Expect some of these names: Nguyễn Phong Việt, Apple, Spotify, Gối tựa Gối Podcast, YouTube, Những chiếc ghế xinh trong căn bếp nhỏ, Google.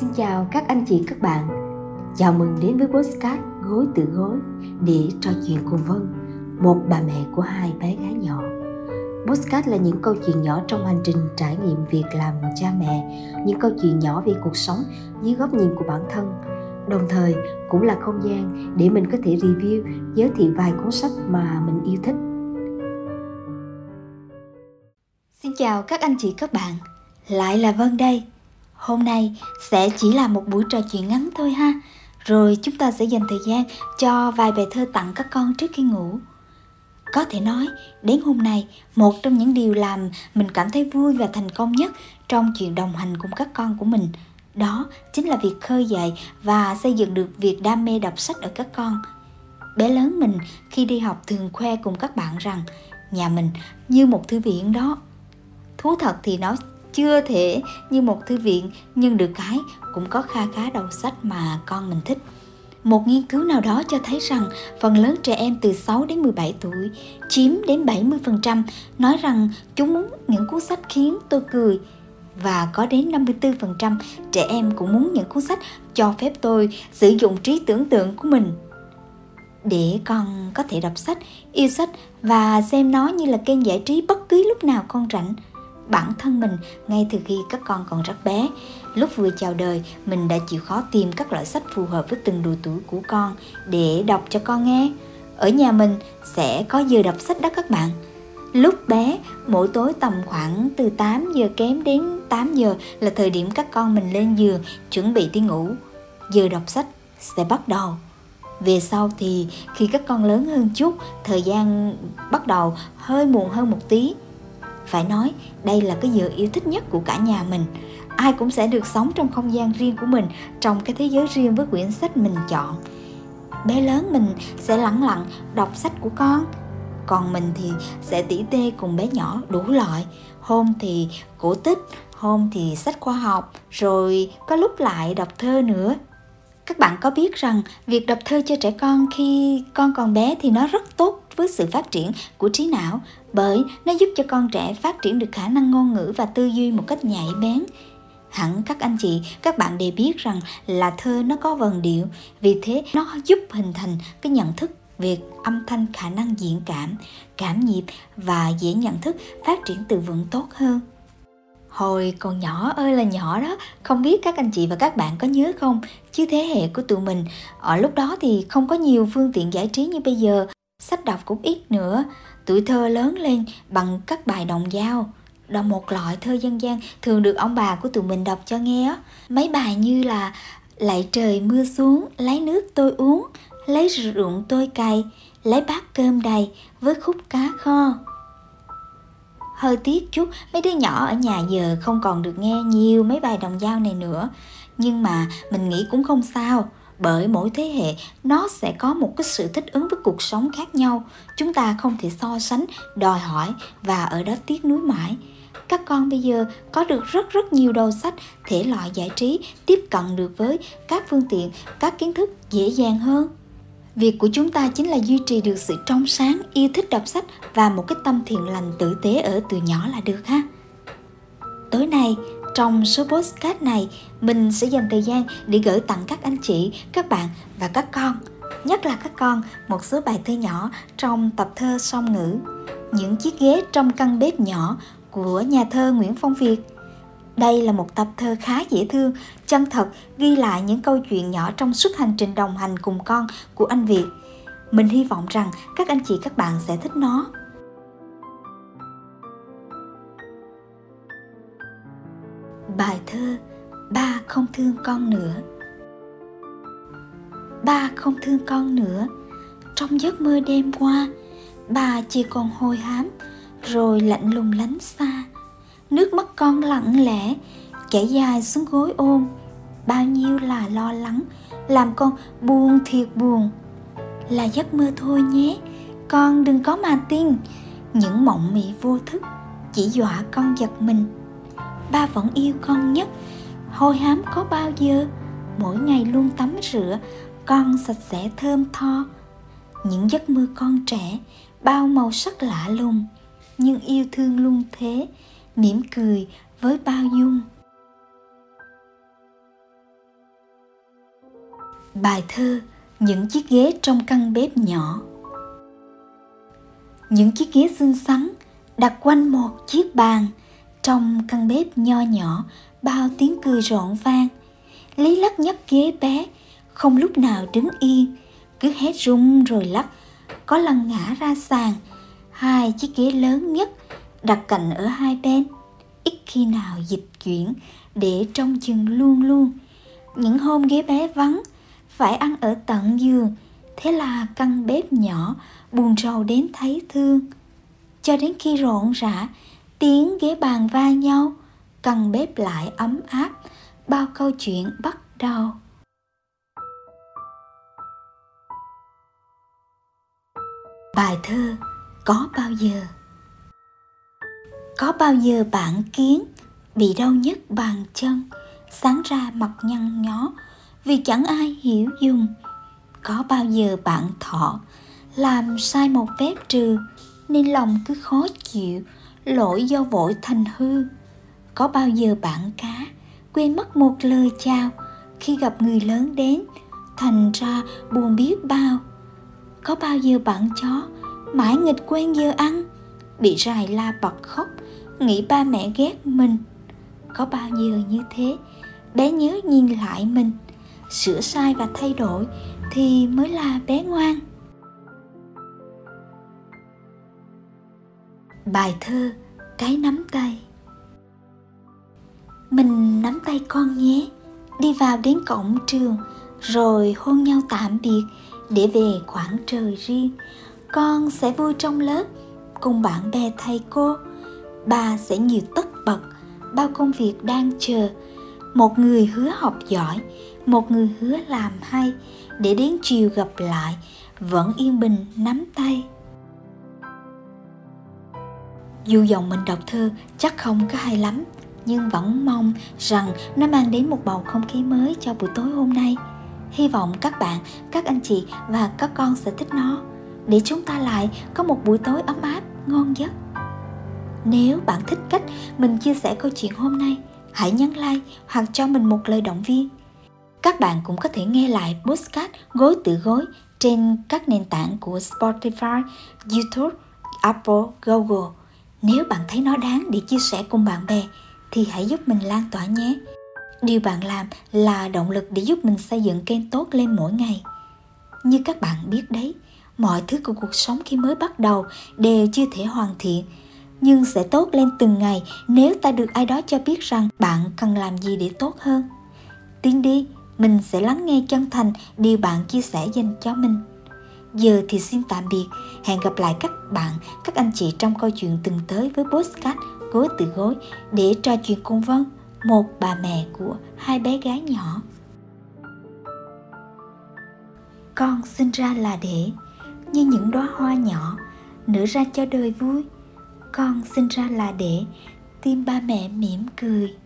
Xin chào các anh chị các bạn. Chào mừng đến với podcast Gối tựa Gối để trò chuyện cùng Vân, một bà mẹ của hai bé gái nhỏ. Podcast là những câu chuyện nhỏ trong hành trình trải nghiệm việc làm cha mẹ, những câu chuyện nhỏ về cuộc sống dưới góc nhìn của bản thân. Đồng thời cũng là không gian để mình có thể review, giới thiệu vài cuốn sách mà mình yêu thích. Xin chào các anh chị các bạn, lại là Vân đây. Hôm nay sẽ chỉ là một buổi trò chuyện ngắn thôi ha. Rồi chúng ta sẽ dành thời gian cho vài bài thơ tặng các con trước khi ngủ. Có thể nói, đến hôm nay, một trong những điều làm mình cảm thấy vui và thành công nhất trong chuyện đồng hành cùng các con của mình, đó chính là việc khơi dậy và xây dựng được việc đam mê đọc sách ở các con. Bé lớn mình khi đi học thường khoe cùng các bạn rằng nhà mình như một thư viện đó. Thú thật thì nó chưa thể như một thư viện, nhưng được cái cũng có kha khá đầu sách mà con mình thích. Một nghiên cứu nào đó cho thấy rằng phần lớn trẻ em từ 6 đến 17 tuổi, chiếm đến 70%, nói rằng chúng muốn những cuốn sách khiến tôi cười. Và có đến 54% trẻ em cũng muốn những cuốn sách cho phép tôi sử dụng trí tưởng tượng của mình. Để con có thể đọc sách, yêu sách và xem nó như là kênh giải trí bất cứ lúc nào con rảnh. Bản thân mình, ngay từ khi các con còn rất bé, lúc vừa chào đời, mình đã chịu khó tìm các loại sách phù hợp với từng độ tuổi của con để đọc cho con nghe. Ở nhà mình sẽ có giờ đọc sách đó các bạn. Lúc bé, mỗi tối tầm khoảng từ 8 giờ kém đến 8 giờ là thời điểm các con mình lên giường chuẩn bị đi ngủ. Giờ đọc sách sẽ bắt đầu. Về sau thì khi các con lớn hơn chút, thời gian bắt đầu hơi muộn hơn một tí. Phải nói, đây là cái giờ yêu thích nhất của cả nhà mình. Ai cũng sẽ được sống trong không gian riêng của mình, trong cái thế giới riêng với quyển sách mình chọn. Bé lớn mình sẽ lẳng lặng đọc sách của con, còn mình thì sẽ tỉ tê cùng bé nhỏ đủ loại. Hôm thì cổ tích, hôm thì sách khoa học, rồi có lúc lại đọc thơ nữa. Các bạn có biết rằng việc đọc thơ cho trẻ con khi con còn bé thì nó rất tốt với sự phát triển của trí não, bởi nó giúp cho con trẻ phát triển được khả năng ngôn ngữ và tư duy một cách nhạy bén. Hẳn các anh chị, các bạn đều biết rằng là thơ nó có vần điệu, vì thế nó giúp hình thành cái nhận thức về âm thanh, khả năng diễn cảm, cảm nhịp và dễ nhận thức, phát triển từ vựng tốt hơn. Hồi còn nhỏ ơi là nhỏ đó, không biết các anh chị và các bạn có nhớ không, chứ thế hệ của tụi mình, ở lúc đó thì không có nhiều phương tiện giải trí như bây giờ, sách đọc cũng ít nữa. Tuổi thơ lớn lên bằng các bài đồng dao, đó một loại thơ dân gian thường được ông bà của tụi mình đọc cho nghe. Mấy bài như là lạy trời mưa xuống, lấy nước tôi uống, lấy ruộng tôi cày, lấy bát cơm đầy với khúc cá kho. Hơi tiếc chút, mấy đứa nhỏ ở nhà giờ không còn được nghe nhiều mấy bài đồng dao này nữa. Nhưng mà mình nghĩ cũng không sao, bởi mỗi thế hệ nó sẽ có một cái sự thích ứng với cuộc sống khác nhau. Chúng ta không thể so sánh, đòi hỏi và ở đó tiếc nuối mãi. Các con bây giờ có được rất nhiều đầu sách, thể loại giải trí, tiếp cận được với các phương tiện, các kiến thức dễ dàng hơn. Việc của chúng ta chính là duy trì được sự trong sáng, yêu thích đọc sách và một cái tâm thiện lành tử tế ở từ nhỏ là được ha. Tối nay, trong số podcast này, mình sẽ dành thời gian để gửi tặng các anh chị, các bạn và các con, nhất là các con, một số bài thơ nhỏ trong tập thơ song ngữ Những chiếc ghế trong căn bếp nhỏ của nhà thơ Nguyễn Phong Việt. Đây là một tập thơ khá dễ thương, chân thật, ghi lại những câu chuyện nhỏ trong suốt hành trình đồng hành cùng con của anh Việt. Mình hy vọng rằng các anh chị các bạn sẽ thích nó. Bài thơ Ba không thương con nữa. Ba không thương con nữa, trong giấc mơ đêm qua, ba chỉ còn hôi hám, rồi lạnh lùng lánh xa. Nước mắt con lặng lẽ chảy dài xuống gối ôm, bao nhiêu là lo lắng, làm con buồn thiệt buồn. Là giấc mơ thôi nhé, con đừng có mà tin, những mộng mị vô thức chỉ dọa con giật mình. Ba vẫn yêu con nhất, hôi hám có bao giờ, mỗi ngày luôn tắm rửa, con sạch sẽ thơm tho. Những giấc mơ con trẻ, bao màu sắc lạ lùng, nhưng yêu thương luôn thế, mỉm cười với bao dung. bài thơ Những chiếc ghế trong căn bếp nhỏ. Những chiếc ghế xinh xắn đặt quanh một chiếc bàn. Trong căn bếp nho nhỏ, bao tiếng cười rộn vang. Lý lắc nhấc ghế bé, không lúc nào đứng yên, cứ hét rung rồi lắc, có lần ngã ra sàn. Hai chiếc ghế lớn nhất đặt cạnh ở hai bên, ít khi nào dịch chuyển, để trông chừng luôn luôn. Những hôm ghế bé vắng, phải ăn ở tận giường, thế là căn bếp nhỏ buồn rầu đến thấy thương. Cho đến khi rộn rã, tiếng ghế bàn va nhau, căn bếp lại ấm áp, bao câu chuyện bắt đầu. Bài thơ Có bao giờ. Có bao giờ bạn Kiến bị đau nhức bàn chân, sáng ra mặt nhăn nhó vì chẳng ai hiểu dùng. Có bao giờ bạn Thọ làm sai một phép trừ nên lòng cứ khó chịu, lỗi do vội thành hư. Có bao giờ bạn Cá quên mất một lời chào, khi gặp người lớn đến thành ra buồn biết bao. Có bao giờ bạn Chó mãi nghịch quên giờ ăn, bị rài la bật khóc, nghĩ ba mẹ ghét mình. Có bao giờ như thế, bé nhớ nhìn lại mình, sửa sai và thay đổi thì mới là bé ngoan. Bài thơ Cái nắm tay. Mình nắm tay con nhé, đi vào đến cổng trường, rồi hôn nhau tạm biệt để về khoảng trời riêng. Con sẽ vui trong lớp, cùng bạn bè thầy cô. Ba sẽ nhiều tất bật, bao công việc đang chờ. Một người hứa học giỏi, một người hứa làm hay, để đến chiều gặp lại, vẫn yên bình nắm tay. Dù dòng mình đọc thơ chắc không có hay lắm, nhưng vẫn mong rằng nó mang đến một bầu không khí mới cho buổi tối hôm nay. Hy vọng các bạn, các anh chị và các con sẽ thích nó, để chúng ta lại có một buổi tối ấm áp, ngon giấc. Nếu bạn thích cách mình chia sẻ câu chuyện hôm nay, hãy nhấn like hoặc cho mình một lời động viên. Các bạn cũng có thể nghe lại podcast Gối tựa Gối trên các nền tảng của Spotify, YouTube, Apple, Google. Nếu bạn thấy nó đáng để chia sẻ cùng bạn bè thì hãy giúp mình lan tỏa nhé. Điều bạn làm là động lực để giúp mình xây dựng kênh tốt lên mỗi ngày. Như các bạn biết đấy, mọi thứ của cuộc sống khi mới bắt đầu đều chưa thể hoàn thiện, nhưng sẽ tốt lên từng ngày nếu ta được ai đó cho biết rằng bạn cần làm gì để tốt hơn. Tin đi, mình sẽ lắng nghe chân thành điều bạn chia sẻ dành cho mình. Giờ thì xin tạm biệt, hẹn gặp lại các bạn, các anh chị trong câu chuyện tuần tới với podcast Gối tựa Gối để trò chuyện cùng Vân, một bà mẹ của hai bé gái nhỏ. Con sinh ra là để như những đóa hoa nhỏ nở ra cho đời vui. Con sinh ra là để tim ba mẹ mỉm cười.